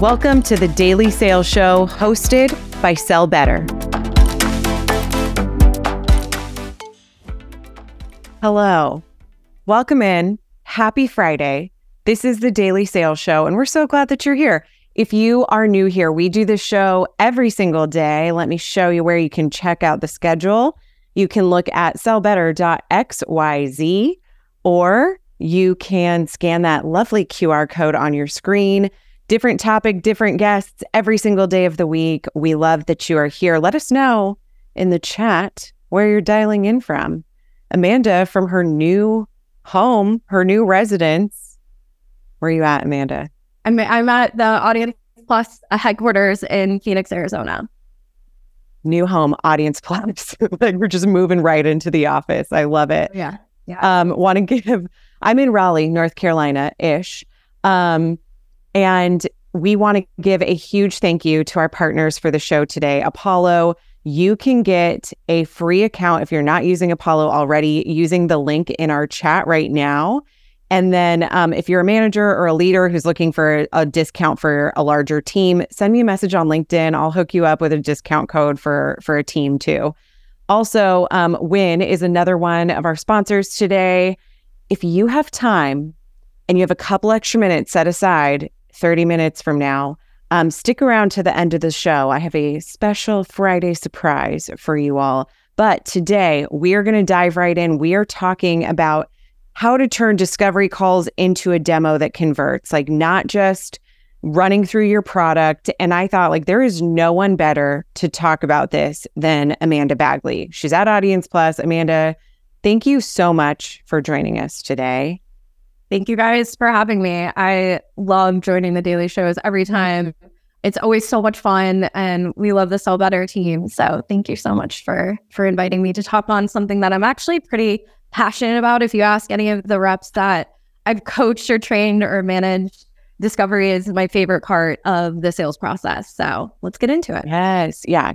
Welcome to the Daily Sales Show, hosted by Sell Better. Hello. Welcome in. Happy Friday. This is the Daily Sales Show, and we're so glad that you're here. If you are new here, we do this show every single day. Let me show you where you can check out the schedule. You can look at sellbetter.xyz, or you can scan that lovely QR code on your screen. Different topic, different guests every single day of the week. We love that you are here. Let us know in the chat where you're dialing in from. Amanda from her new home, her new residence. Where are you at, Amanda? I'm at the Audience Plus headquarters in Phoenix, Arizona. New home, Audience Plus. Like, we're just moving right into the office. I love it. Yeah. Yeah. I'm in Raleigh, North Carolina-ish. And we want to give a huge thank you to our partners for the show today. Apollo, you can get a free account if you're not using Apollo already using the link in our chat right now. And then if you're a manager or a leader who's looking for a discount for a larger team, send me a message on LinkedIn. I'll hook you up with a discount code for a team too. Also, Win is another one of our sponsors today. If you have time and you have a couple extra minutes set aside 30 minutes from now, stick around to the end of the show. I have a special Friday surprise for you all. But today, we are going to dive right in. We are talking about how to turn discovery calls into a demo that converts, like not just running through your product. And I thought, like, there is no one better to talk about this than Amanda Bagley. She's at Audience Plus. Amanda, thank you so much for joining us today. Thank you guys for having me. I love joining the Daily Shows every time. It's always so much fun, and we love the Sell Better team. So thank you so much for inviting me to talk on something that I'm actually pretty passionate about. If you ask any of the reps that I've coached or trained or managed, discovery is my favorite part of the sales process. So let's get into it. Yes. Yeah.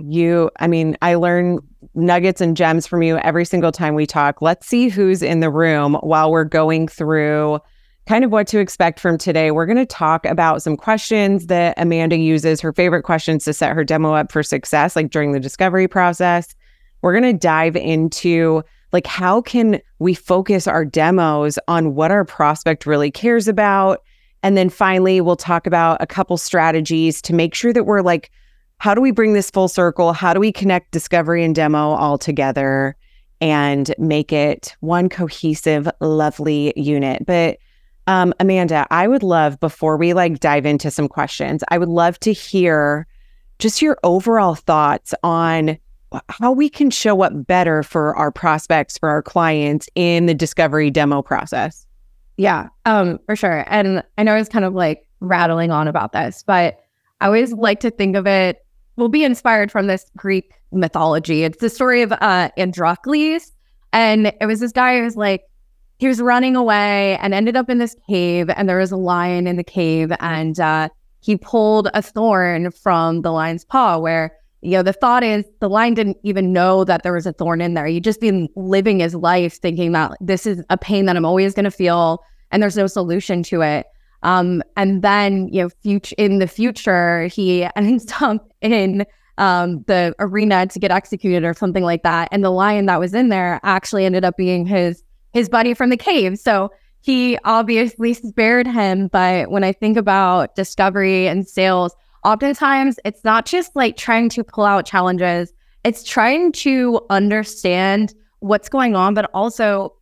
I learn nuggets and gems from you every single time we talk. Let's see who's in the room while we're going through kind of what to expect from today. We're going to talk about some questions that Amanda uses, her favorite questions to set her demo up for success, like during the discovery process. We're going to dive into, like, how can we focus our demos on what our prospect really cares about? And then finally, we'll talk about a couple strategies to make sure that we're like, how do we bring this full circle? How do we connect discovery and demo all together and make it one cohesive, lovely unit? But Amanda, I would love, before we dive into some questions, I would love to hear just your overall thoughts on how we can show up better for our prospects, for our clients in the discovery demo process. Yeah, for sure. And I know I was kind of rattling on about this, but I always like to think of it, we'll be inspired from this Greek mythology. It's the story of Androcles. And it was this guy who was he was running away and ended up in this cave, and there was a lion in the cave, and he pulled a thorn from the lion's paw, where, the thought is the lion didn't even know that there was a thorn in there. He'd just been living his life thinking that this is a pain that I'm always going to feel, and there's no solution to it. And then, in the future, he ends up in the arena to get executed or something like that. And the lion that was in there actually ended up being his buddy from the cave. So he obviously spared him. But when I think about discovery and sales, oftentimes, it's not just trying to pull out challenges. It's trying to understand what's going on, but also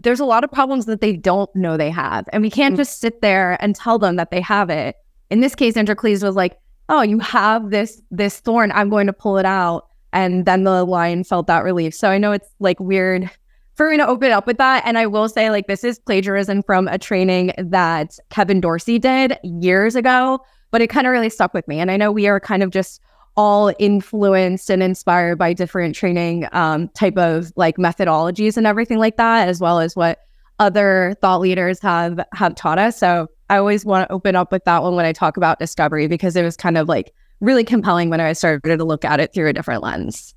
there's a lot of problems that they don't know they have. And we can't just sit there and tell them that they have it. In this case, Androcles was like, oh, you have this thorn. I'm going to pull it out. And then the lion felt that relief. So I know it's weird for me to open up with that. And I will say this is plagiarism from a training that Kevin Dorsey did years ago. But it kind of really stuck with me. And I know we are kind of just all influenced and inspired by different training type of methodologies and everything like that, as well as what other thought leaders have taught us. So I always want to open up with that one when I talk about discovery, because it was kind of really compelling when I started to look at it through a different lens.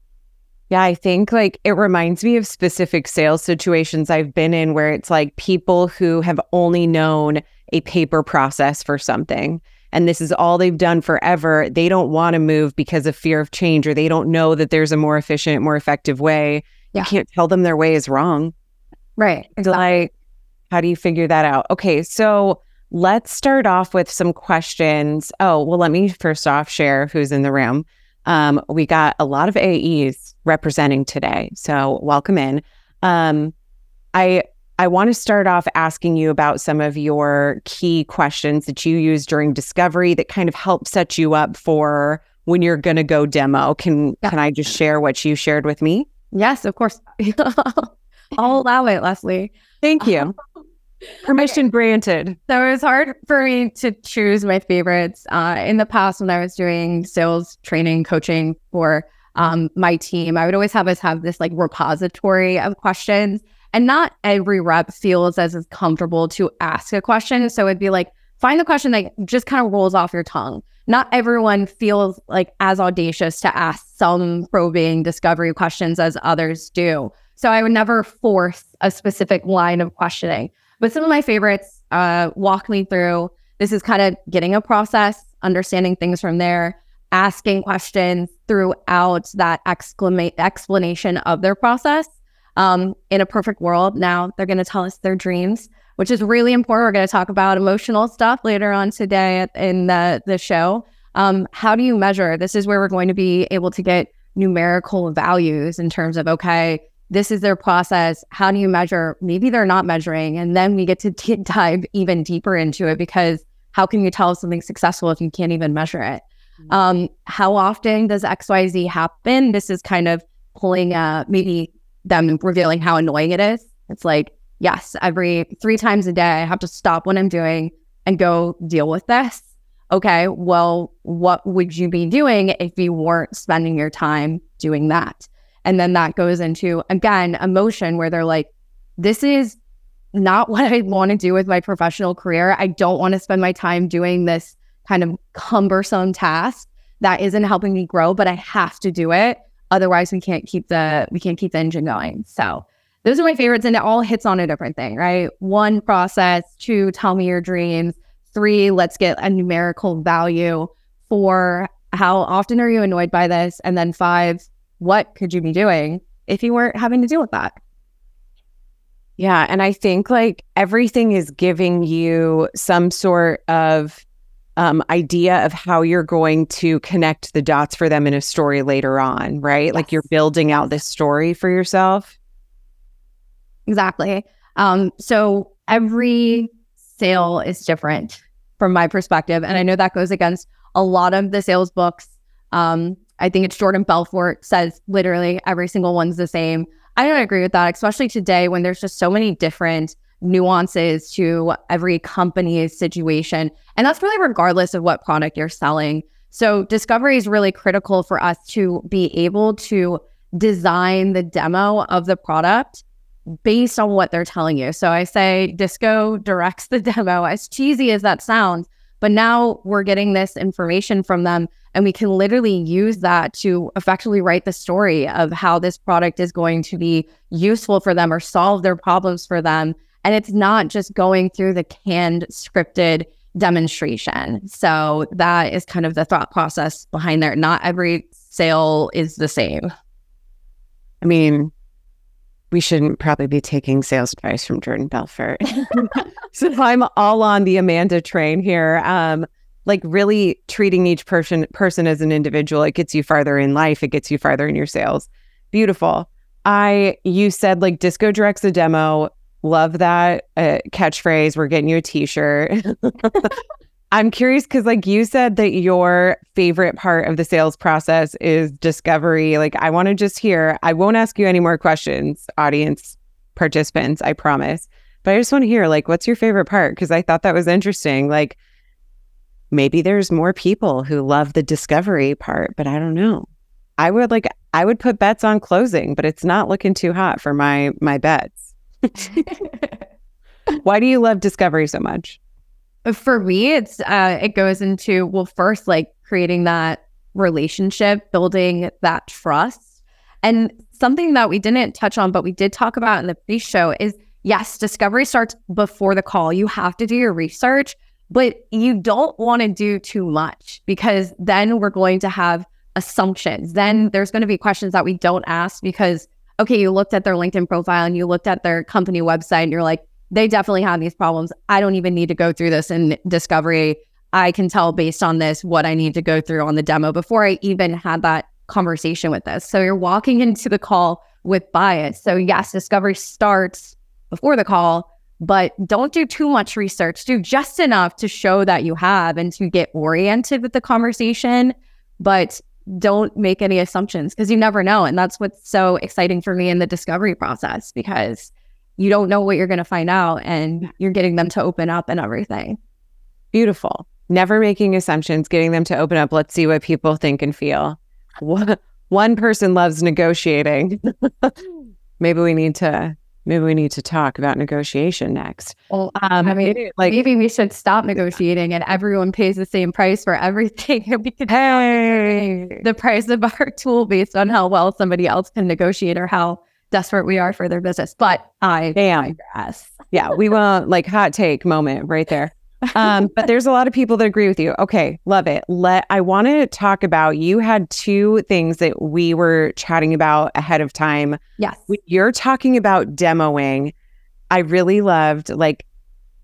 Yeah, I think it reminds me of specific sales situations I've been in where it's people who have only known a paper process for something. and this is all they've done forever, they don't want to move because of fear of change, or they don't know that there's a more efficient, more effective way. Yeah. You can't tell them their way is wrong. Right. Exactly. Like, how do you figure that out? Okay, so let's start off with some questions. Oh, well, let me first off share who's in the room. We got a lot of AEs representing today, so welcome in. I want to start off asking you about some of your key questions that you use during discovery that kind of help set you up for when you're going to go demo. Can I just share what you shared with me? Yes, of course. I'll allow it, Leslie. Thank you. Permission granted. So it was hard for me to choose my favorites. In the past, when I was doing sales training, coaching for my team, I would always have us have this like repository of questions, and not every rep feels as comfortable to ask a question. So it'd be like, find the question that just kind of rolls off your tongue. Not everyone feels like as audacious to ask some probing discovery questions as others do. So I would never force a specific line of questioning. But some of my favorites walk me through. This is kind of getting a process, understanding things from there, asking questions throughout that explanation of their process. In a perfect world, now they're going to tell us their dreams, which is really important. We're going to talk about emotional stuff later on today in the show. How do you measure? This is where we're going to be able to get numerical values in terms of, okay, this is their process. How do you measure? Maybe they're not measuring. And then we get to dive even deeper into it, because how can you tell if something's successful if you can't even measure it? How often does XYZ happen? This is kind of pulling maybe them revealing how annoying it is. It's like, yes, every 3 times a day, I have to stop what I'm doing and go deal with this. Okay, well, what would you be doing if you weren't spending your time doing that? And then that goes into, again, emotion, where they're like, this is not what I want to do with my professional career. I don't want to spend my time doing this kind of cumbersome task that isn't helping me grow, but I have to do it. Otherwise, we can't keep the engine going. So those are my favorites, and it all hits on a different thing, right? 1, process. 2, tell me your dreams. 3, let's get a numerical value. 4, how often are you annoyed by this? And then 5, what could you be doing if you weren't having to deal with that? Yeah, and I think like everything is giving you some sort of idea of how you're going to connect the dots for them in a story later on, right? Yes. Like you're building out this story for yourself. Exactly. So every sale is different from my perspective. And I know that goes against a lot of the sales books. I think it's Jordan Belfort says literally every single one's the same. I don't agree with that, especially today when there's just so many different nuances to every company's situation. And that's really regardless of what product you're selling. So discovery is really critical for us to be able to design the demo of the product based on what they're telling you. So I say Disco directs the demo, as cheesy as that sounds, but now we're getting this information from them and we can literally use that to effectively write the story of how this product is going to be useful for them or solve their problems for them. And it's not just going through the canned scripted demonstration. So that is kind of the thought process behind there. Not every sale is the same. I mean, we shouldn't probably be taking sales advice from Jordan Belfort. So I'm all on the Amanda train here. Like really treating each person as an individual. It gets you farther in life. It gets you farther in your sales. Beautiful. You said like Disco directs a demo. Love that catchphrase. We're getting you a t-shirt. I'm curious because like you said that your favorite part of the sales process is discovery. Like I want to just hear, I won't ask you any more questions, audience participants, I promise. But I just want to hear like, what's your favorite part? Because I thought that was interesting. Like maybe there's more people who love the discovery part, but I don't know. I would put bets on closing, but it's not looking too hot for my bets. Why do you love discovery so much? For me, it's it goes into, well, first, like creating that relationship, building that trust. And something that we didn't touch on, but we did talk about in the pre-show is, yes, discovery starts before the call. You have to do your research, But you don't want to do too much, because then we're going to have assumptions. Then there's going to be questions that we don't ask because, okay, you looked at their LinkedIn profile and you looked at their company website and you're like, they definitely have these problems. I don't even need to go through this in discovery. I can tell based on this what I need to go through on the demo before I even had that conversation with this. So you're walking into the call with bias. So yes, discovery starts before the call, but don't do too much research. Do just enough to show that you have and to get oriented with the conversation, but don't make any assumptions because you never know. And that's what's so exciting for me in the discovery process, because you don't know what you're going to find out and you're getting them to open up and everything. Beautiful. Never making assumptions, getting them to open up. Let's see what people think and feel. One person loves negotiating. Maybe we need to talk about negotiation next. Well, maybe we should stop negotiating and everyone pays the same price for everything. We could the price of our tool based on how well somebody else can negotiate or how desperate we are for their business. But I digress. Yeah, we won't hot take moment right there. But there's a lot of people that agree with you. Okay, love it. I want to talk about, you had two things that we were chatting about ahead of time. Yes. When you're talking about demoing, I really loved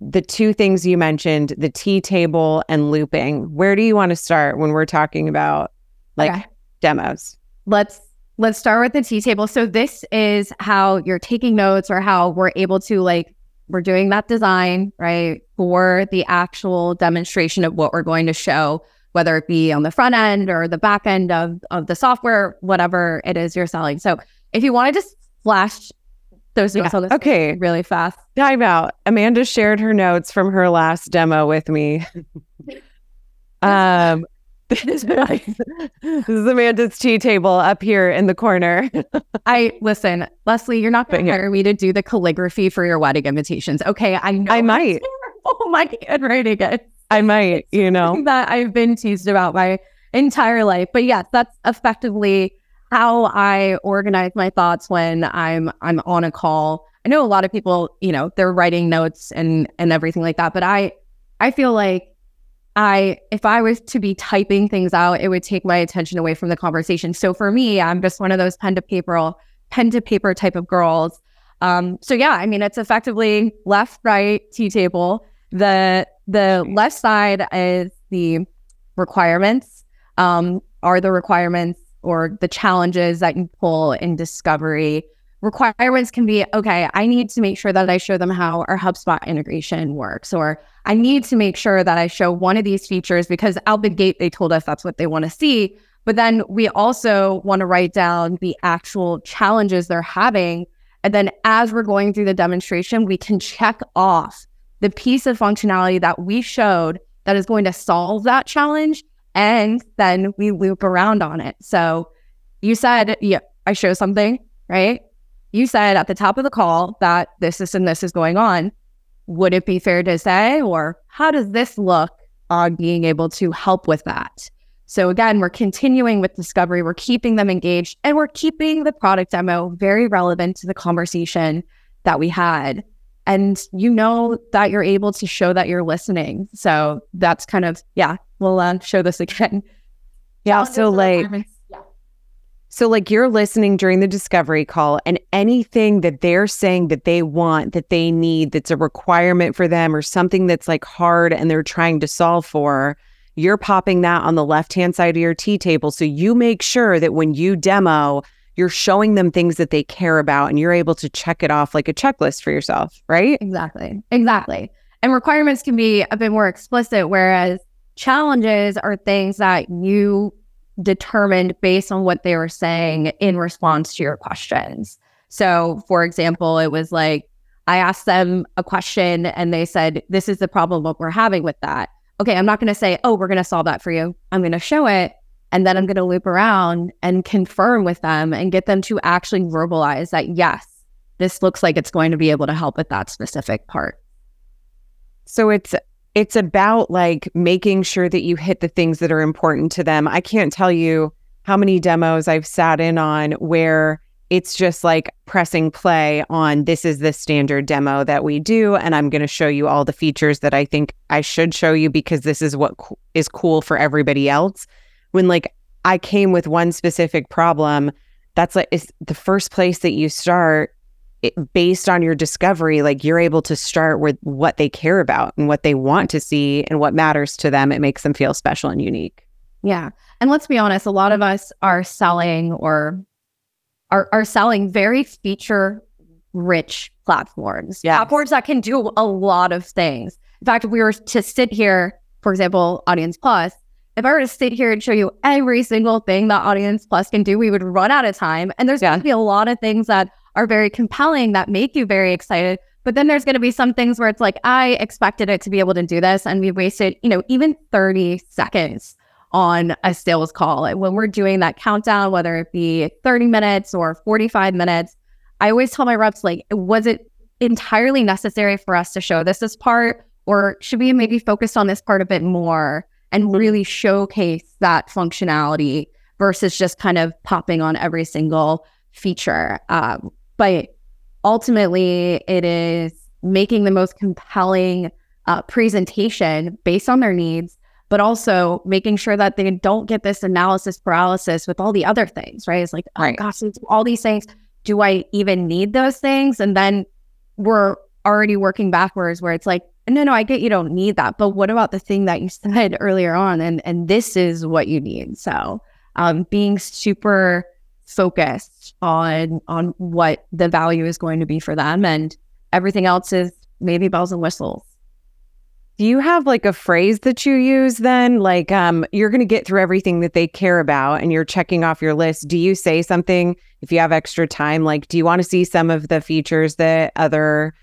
the two things you mentioned, the tea table and looping. Where do you want to start when we're talking about demos? Let's start with the tea table. So this is how you're taking notes, or how we're able to we're doing that design, right, for the actual demonstration of what we're going to show, whether it be on the front end or the back end of the software, whatever it is you're selling. So if you want to just flash those notes on this really fast. Time out. Amanda shared her notes from her last demo with me. This is Amanda's tea table up here in the corner. Listen, Leslie, you're not going to hire me to do the calligraphy for your wedding invitations. Okay, I know. I might. Oh my God, right again. I might, that I've been teased about my entire life. But yes, that's effectively how I organize my thoughts when I'm on a call. I know a lot of people, they're writing notes and everything like that. But I feel like if I was to be typing things out, it would take my attention away from the conversation. So for me, I'm just one of those pen to paper type of girls. It's effectively left, right, tea table. The left side is the requirements, are the requirements or the challenges that you pull in discovery. Requirements can be, okay, I need to make sure that I show them how our HubSpot integration works, or I need to make sure that I show one of these features because out the gate, they told us that's what they want to see. But then we also want to write down the actual challenges they're having. And then as we're going through the demonstration, we can check off the piece of functionality that we showed that is going to solve that challenge. And then we loop around on it. So you said, I show something, right? You said at the top of the call that this and this is going on. Would it be fair to say, or how does this look on being able to help with that? So again, we're continuing with discovery. We're keeping them engaged, and we're keeping the product demo very relevant to the conversation that we had. And that you're able to show that you're listening. So that's kind of, we'll show this again. Yeah, so you're listening during the discovery call, and anything that they're saying that they want, that they need, that's a requirement for them, or something that's hard and they're trying to solve for, you're popping that on the left-hand side of your tea table. So you make sure that when you demo, you're showing them things that they care about, and you're able to check it off like a checklist for yourself, right? Exactly. And requirements can be a bit more explicit, whereas challenges are things that you determined based on what they were saying in response to your questions. So for example, it was I asked them a question and they said, this is the problem that we're having with that. Okay, I'm not going to say, oh, we're going to solve that for you. I'm going to show it. And then I'm going to loop around and confirm with them and get them to actually verbalize that, yes, this looks like it's going to be able to help with that specific part. So it's about making sure that you hit the things that are important to them. I can't tell you how many demos I've sat in on where It's just like pressing play on, this is the standard demo that we do, and I'm going to show you all the features that I think I should show you because this is what is cool for everybody else. When like I came with one specific problem, that's like, it's the first place that you start it, based on your discovery. Like you're able to start with what they care about and what they want to see and what matters to them. It makes them feel special and unique. Yeah. And let's be honest, a lot of us are selling or are selling very feature-rich platforms. Yes. Platforms that can do a lot of things. In fact, if we were to sit here, for example, Audience Plus, if I were to sit here and show you every single thing that Audience Plus can do, we would run out of time. And there's going to be a lot of things that are very compelling that make you very excited. But then there's going to be some things where it's like, I expected it to be able to do this, and we wasted, you know, even 30 seconds on a sales call. Like when we're doing that countdown, whether it be 30 minutes or 45 minutes, I always tell my reps, like, was it entirely necessary for us to show this part, or should we maybe focus on this part a bit more and really showcase that functionality versus just kind of popping on every single feature? But ultimately, it is making the most compelling presentation based on their needs, but also making sure that they don't get this analysis paralysis with all the other things, right? It's like, oh gosh, all these things, do I even need those things? And then we're already working backwards where it's like, no, I get you don't need that, but what about the thing that you said earlier on? And this is what you need. So being super focused on what the value is going to be for them, and everything else is maybe bells and whistles. Do you have like a phrase that you use then? Like you're going to get through everything that they care about and you're checking off your list. Do you say something, if you have extra time, like, do you want to see some of the features that other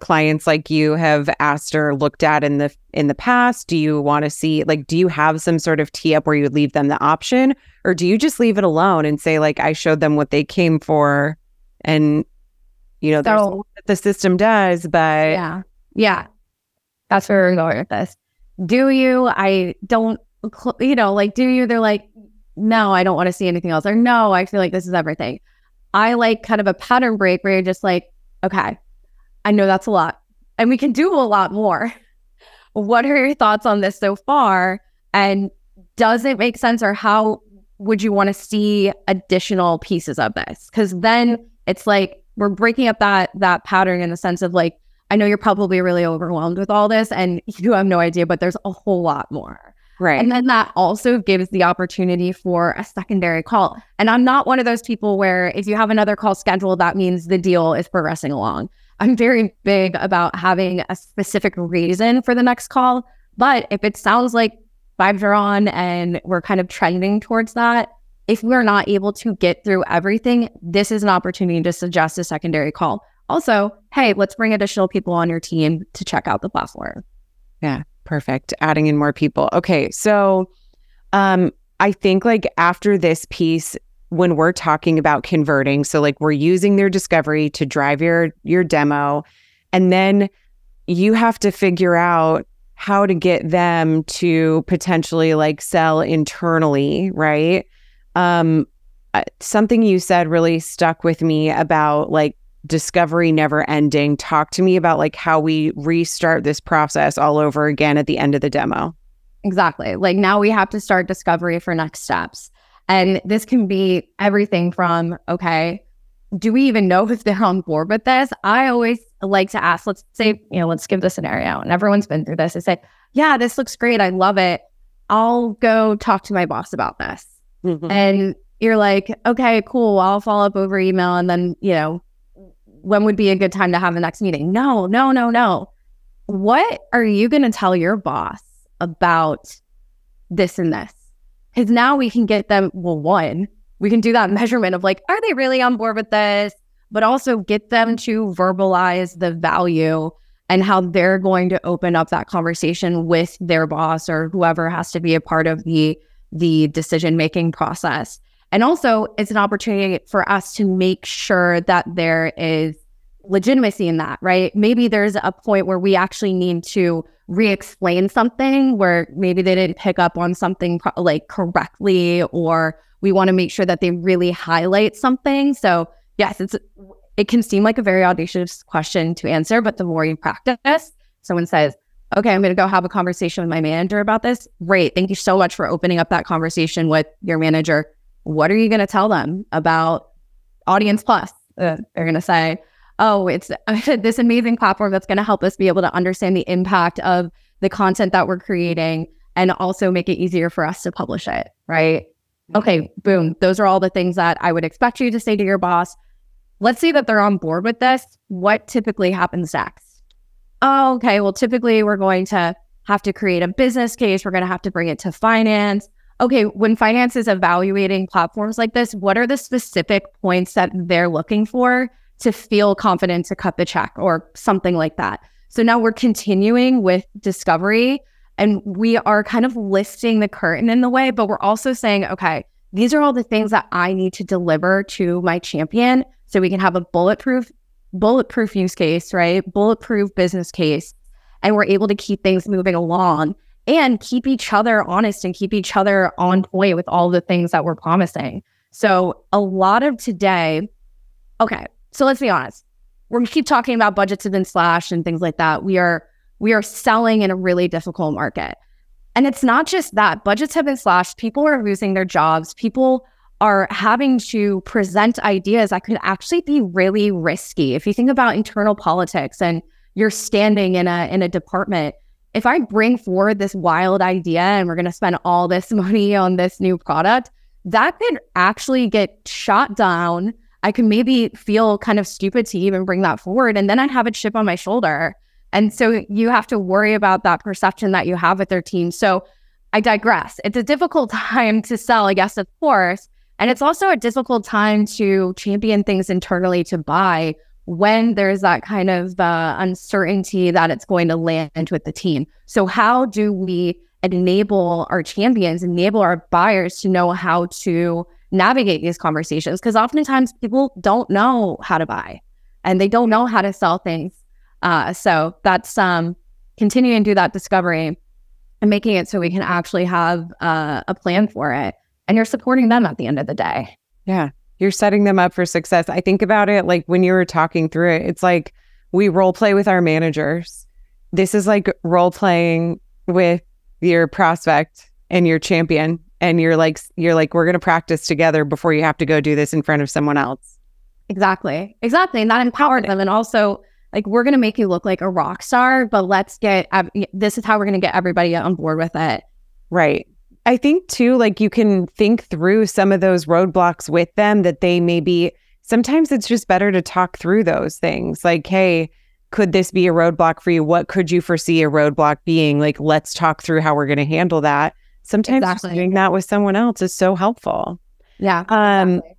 clients like you have asked or looked at in the past? Do you want to see, like, do you have some sort of tee up where you would leave them the option, or do you just leave it alone and say, like, I showed them what they came for, and, you know, there's what the system does, but. Yeah. That's where we're going with this. Do you? I don't, you know, like, do you? They're like, no, I don't want to see anything else. Or no, I feel like this is everything. I like kind of a pattern break where you're just like, okay, I know that's a lot and we can do a lot more. What are your thoughts on this so far? And does it make sense, or how would you want to see additional pieces of this? Because then it's like we're breaking up that pattern in the sense of like, I know you're probably really overwhelmed with all this and you have no idea, but there's a whole lot more. Right. And then that also gives the opportunity for a secondary call. And I'm not one of those people where if you have another call scheduled, that means the deal is progressing along. I'm very big about having a specific reason for the next call. But if it sounds like vibes are on and we're kind of trending towards that, if we're not able to get through everything, this is an opportunity to suggest a secondary call. Also, hey, let's bring additional people on your team to check out the platform. Yeah, perfect. Adding in more people. Okay, so I think like after this piece, when we're talking about converting, so like we're using their discovery to drive your demo, and then you have to figure out how to get them to potentially like sell internally, right? Something you said really stuck with me about like discovery never ending. Talk to me about like how we restart this process all over again at the end of the demo. Exactly. Like now we have to start discovery for next steps. And this can be everything from, okay, do we even know if they're on board with this? I always like to ask, let's say, you know, let's give the scenario and everyone's been through this. I say, yeah, this looks great. I love it. I'll go talk to my boss about this. Mm-hmm. And you're like, okay, cool. I'll follow up over email. And then, you know, when would be a good time to have the next meeting? No. What are you going to tell your boss about this and this? Because now we can get them, well, one, we can do that measurement of like, are they really on board with this? But also get them to verbalize the value and how they're going to open up that conversation with their boss or whoever has to be a part of the decision-making process. And also, it's an opportunity for us to make sure that there is legitimacy in that, right? Maybe there's a point where we actually need to re-explain something where maybe they didn't pick up on something like correctly, or we want to make sure that they really highlight something. So yes, it can seem like a very audacious question to answer, but the more you practice, someone says, okay, I'm going to go have a conversation with my manager about this. Great. Thank you so much for opening up that conversation with your manager. What are you going to tell them about Audience Plus? They're going to say, oh, it's this amazing platform that's going to help us be able to understand the impact of the content that we're creating and also make it easier for us to publish it, right? Okay, boom. Those are all the things that I would expect you to say to your boss. Let's see that they're on board with this. What typically happens next? Oh, okay, well, typically we're going to have to create a business case. We're going to have to bring it to finance. Okay, when finance is evaluating platforms like this, what are the specific points that they're looking for to feel confident to cut the check or something like that? So now we're continuing with discovery, and we are kind of lifting the curtain in the way, but we're also saying, okay, these are all the things that I need to deliver to my champion so we can have a bulletproof use case, right? Bulletproof business case. And we're able to keep things moving along and keep each other honest and keep each other on point with all the things that we're promising. So a lot of today, okay, so let's be honest, we're going to keep talking about budgets have been slashed and things like that. We are selling in a really difficult market. And it's not just that. Budgets have been slashed. People are losing their jobs. People are having to present ideas that could actually be really risky. If you think about internal politics and you're standing in a department, if I bring forward this wild idea and we're going to spend all this money on this new product, that could actually get shot down. I could maybe feel kind of stupid to even bring that forward. And then I'd have a chip on my shoulder. And so you have to worry about that perception that you have with their team. So I digress. It's a difficult time to sell, yes, of course. And it's also a difficult time to champion things internally to buy when there's that kind of uncertainty that it's going to land with the team. So how do we enable our champions, enable our buyers to know how to navigate these conversations? Because oftentimes people don't know how to buy and they don't know how to sell things. So that's continuing to do that discovery and making it so we can actually have a plan for it. And you're supporting them at the end of the day. Yeah. You're setting them up for success. I think about it like when you were talking through it, it's like we role play with our managers. This is like role playing with your prospect and your champion. And you're like, we're going to practice together before you have to go do this in front of someone else. Exactly. Exactly. And that empowered them. And also, like, we're going to make you look like a rock star, but this is how we're going to get everybody on board with it. Right. I think too, like, you can think through some of those roadblocks with them that they maybe, sometimes it's just better to talk through those things. Like, hey, could this be a roadblock for you? What could you foresee a roadblock being? Like, let's talk through how we're going to handle that. Sometimes doing that with someone else is so helpful. Yeah. Exactly.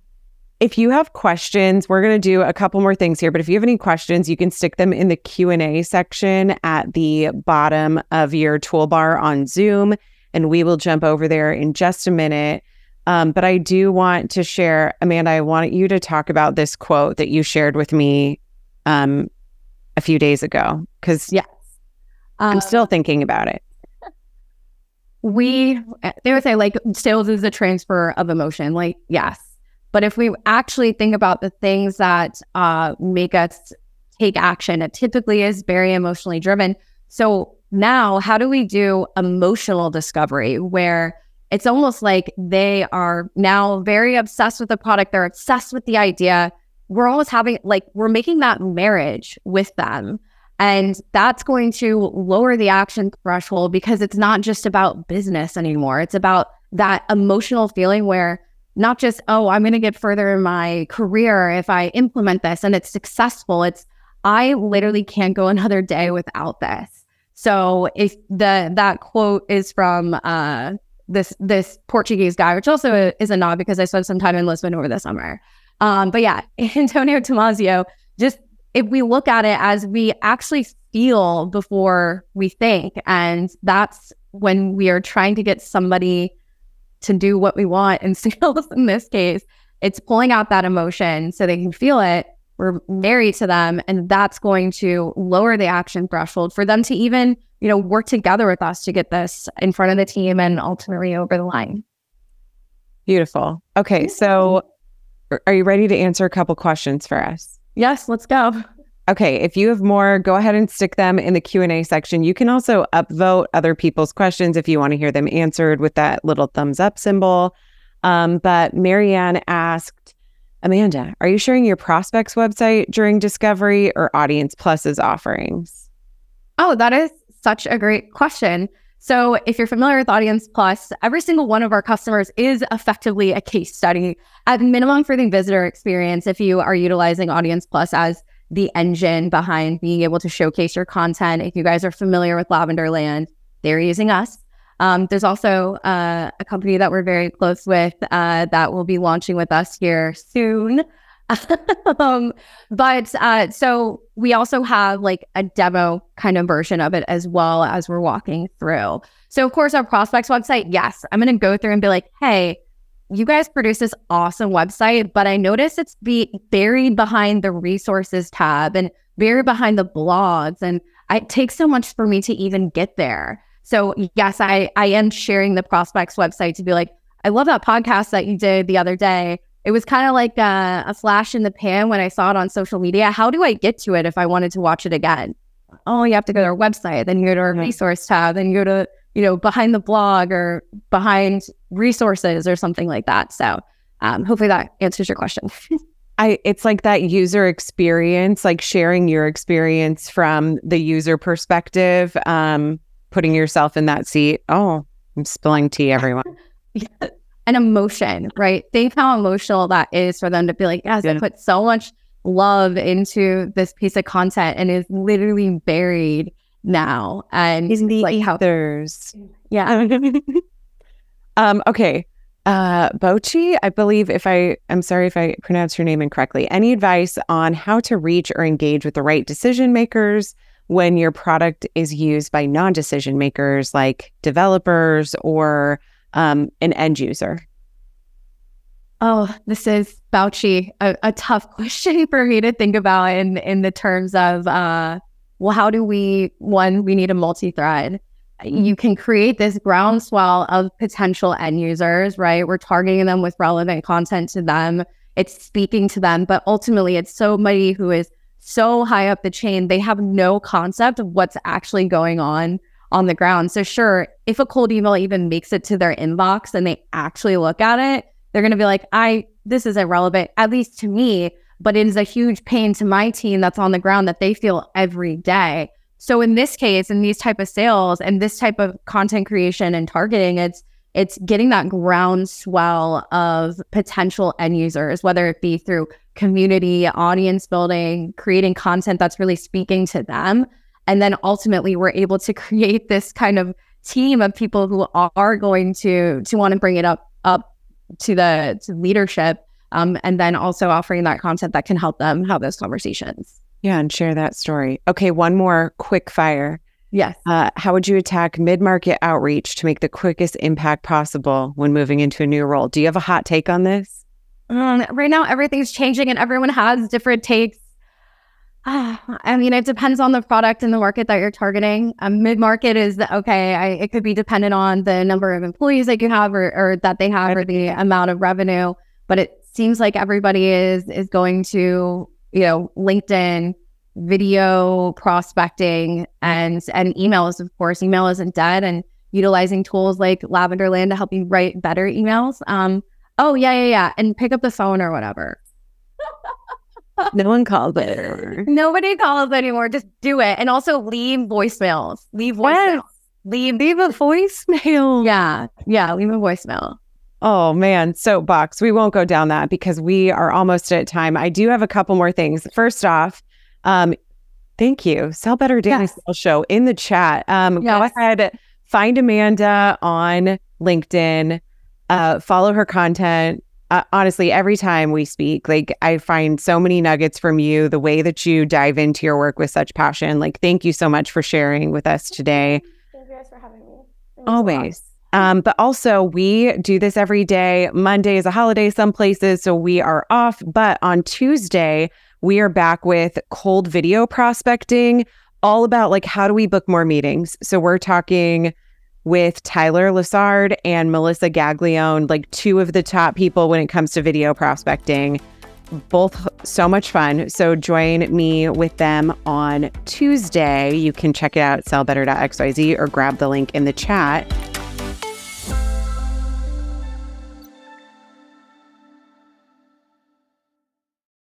If you have questions, we're going to do a couple more things here, but if you have any questions, you can stick them in the Q&A section at the bottom of your toolbar on Zoom, and we will jump over there in just a minute. But I do want to share, Amanda, I want you to talk about this quote that you shared with me a few days ago, because yes, I'm still thinking about it. They would say, like, sales is a transfer of emotion. Like, yes. But if we actually think about the things that make us take action, it typically is very emotionally driven. So now how do we do emotional discovery where it's almost like they are now very obsessed with the product. They're obsessed with the idea. We're always having, like, we're making that marriage with them. And that's going to lower the action threshold because it's not just about business anymore. It's about that emotional feeling where not just, oh, I'm going to get further in my career if I implement this and it's successful. It's, I literally can't go another day without this. So if that quote is from this Portuguese guy, which also is a nod because I spent some time in Lisbon over the summer. But yeah, Antonio Damasio, if we look at it as we actually feel before we think, and that's when we are trying to get somebody to do what we want in sales in this case, it's pulling out that emotion so they can feel it we're married to them, and that's going to lower the action threshold for them to even, you know, work together with us to get this in front of the team and ultimately over the line. Beautiful. Okay. So are you ready to answer a couple questions for us? Yes, let's go. Okay. If you have more, go ahead and stick them in the Q&A section. You can also upvote other people's questions if you want to hear them answered with that little thumbs up symbol. But Marianne asked, Amanda, are you sharing your prospects' website during discovery or Audience Plus's offerings? Oh, that is such a great question. So if you're familiar with Audience Plus, every single one of our customers is effectively a case study, at minimum for the visitor experience, if you are utilizing Audience Plus as the engine behind being able to showcase your content. If you guys are familiar with Lavenderland, they're using us. There's also a company that we're very close with that will be launching with us here soon. So we also have like a demo kind of version of it as well as we're walking through. So of course our prospects website, yes, I'm going to go through and be like, hey, you guys produce this awesome website, but I noticed it's buried behind the resources tab and buried behind the blogs. And it takes so much for me to even get there. So yes, I am sharing the prospects website to be like, I love that podcast that you did the other day. It was kind of like a flash in the pan when I saw it on social media. How do I get to it if I wanted to watch it again? Oh, you have to go to our website, then you go to our resource tab, then you go to, you know, behind the blog or behind resources or something like that. So hopefully that answers your question. It's like that user experience, like sharing your experience from the user perspective, putting yourself in that seat. Oh, I'm spilling tea, everyone. Yeah. An emotion, right? Think how emotional that is for them to be like, yes, I put so much love into this piece of content and is literally buried now. And in the ethers. Yeah. Okay. Bochi, I believe I'm sorry if I pronounced your name incorrectly. Any advice on how to reach or engage with the right decision makers when your product is used by non-decision makers like developers or an end user? Oh, this is, Bouchy, a tough question for me to think about in the terms of, well, how do we need a multi-thread. You can create this groundswell of potential end users, right? We're targeting them with relevant content to them. It's speaking to them, but ultimately it's somebody who is so high up the chain, they have no concept of what's actually going on the ground. So sure, if a cold email even makes it to their inbox and they actually look at it, they're going to be like, this is irrelevant, at least to me, but it is a huge pain to my team that's on the ground that they feel every day. So in this case, in these type of sales and this type of content creation and targeting, it's getting that groundswell of potential end users, whether it be through community, audience building, creating content that's really speaking to them. And then ultimately, we're able to create this kind of team of people who are going to want to bring it up to leadership, and then also offering that content that can help them have those conversations. Yeah, and share that story. Okay, one more quick fire. Yes. How would you attack mid-market outreach to make the quickest impact possible when moving into a new role? Do you have a hot take on this? Right now, everything's changing and everyone has different takes. I mean, it depends on the product and the market that you're targeting. Mid-market is it could be dependent on the number of employees that you have or that they have or the amount of revenue. But it seems like everybody is going to, you know, LinkedIn, video prospecting, and emails, of course. Email isn't dead, and utilizing tools like Lavenderland to help you write better emails. And pick up the phone or whatever. No one calls it. Nobody calls anymore. Just do it. And also leave voicemails. Yes. Leave a voicemail. Yeah. Yeah. Leave a voicemail. Oh, man. Soapbox. We won't go down that because we are almost at time. I do have a couple more things. First off, thank you. Sell Better Daily Sales Show in the chat. Go ahead. Find Amanda on LinkedIn. Follow her content. Honestly, every time we speak, like, I find so many nuggets from you, the way that you dive into your work with such passion. Like, thank you so much for sharing with us today. Thank you guys for having me. Always. But also, we do this every day. Monday is a holiday some places, so we are off. But on Tuesday, we are back with cold video prospecting, all about like, how do we book more meetings? So we're talking with Tyler Lessard and Melissa Gaglione, like two of the top people when it comes to video prospecting. Both so much fun. So join me with them on Tuesday. You can check it out at sellbetter.xyz or grab the link in the chat.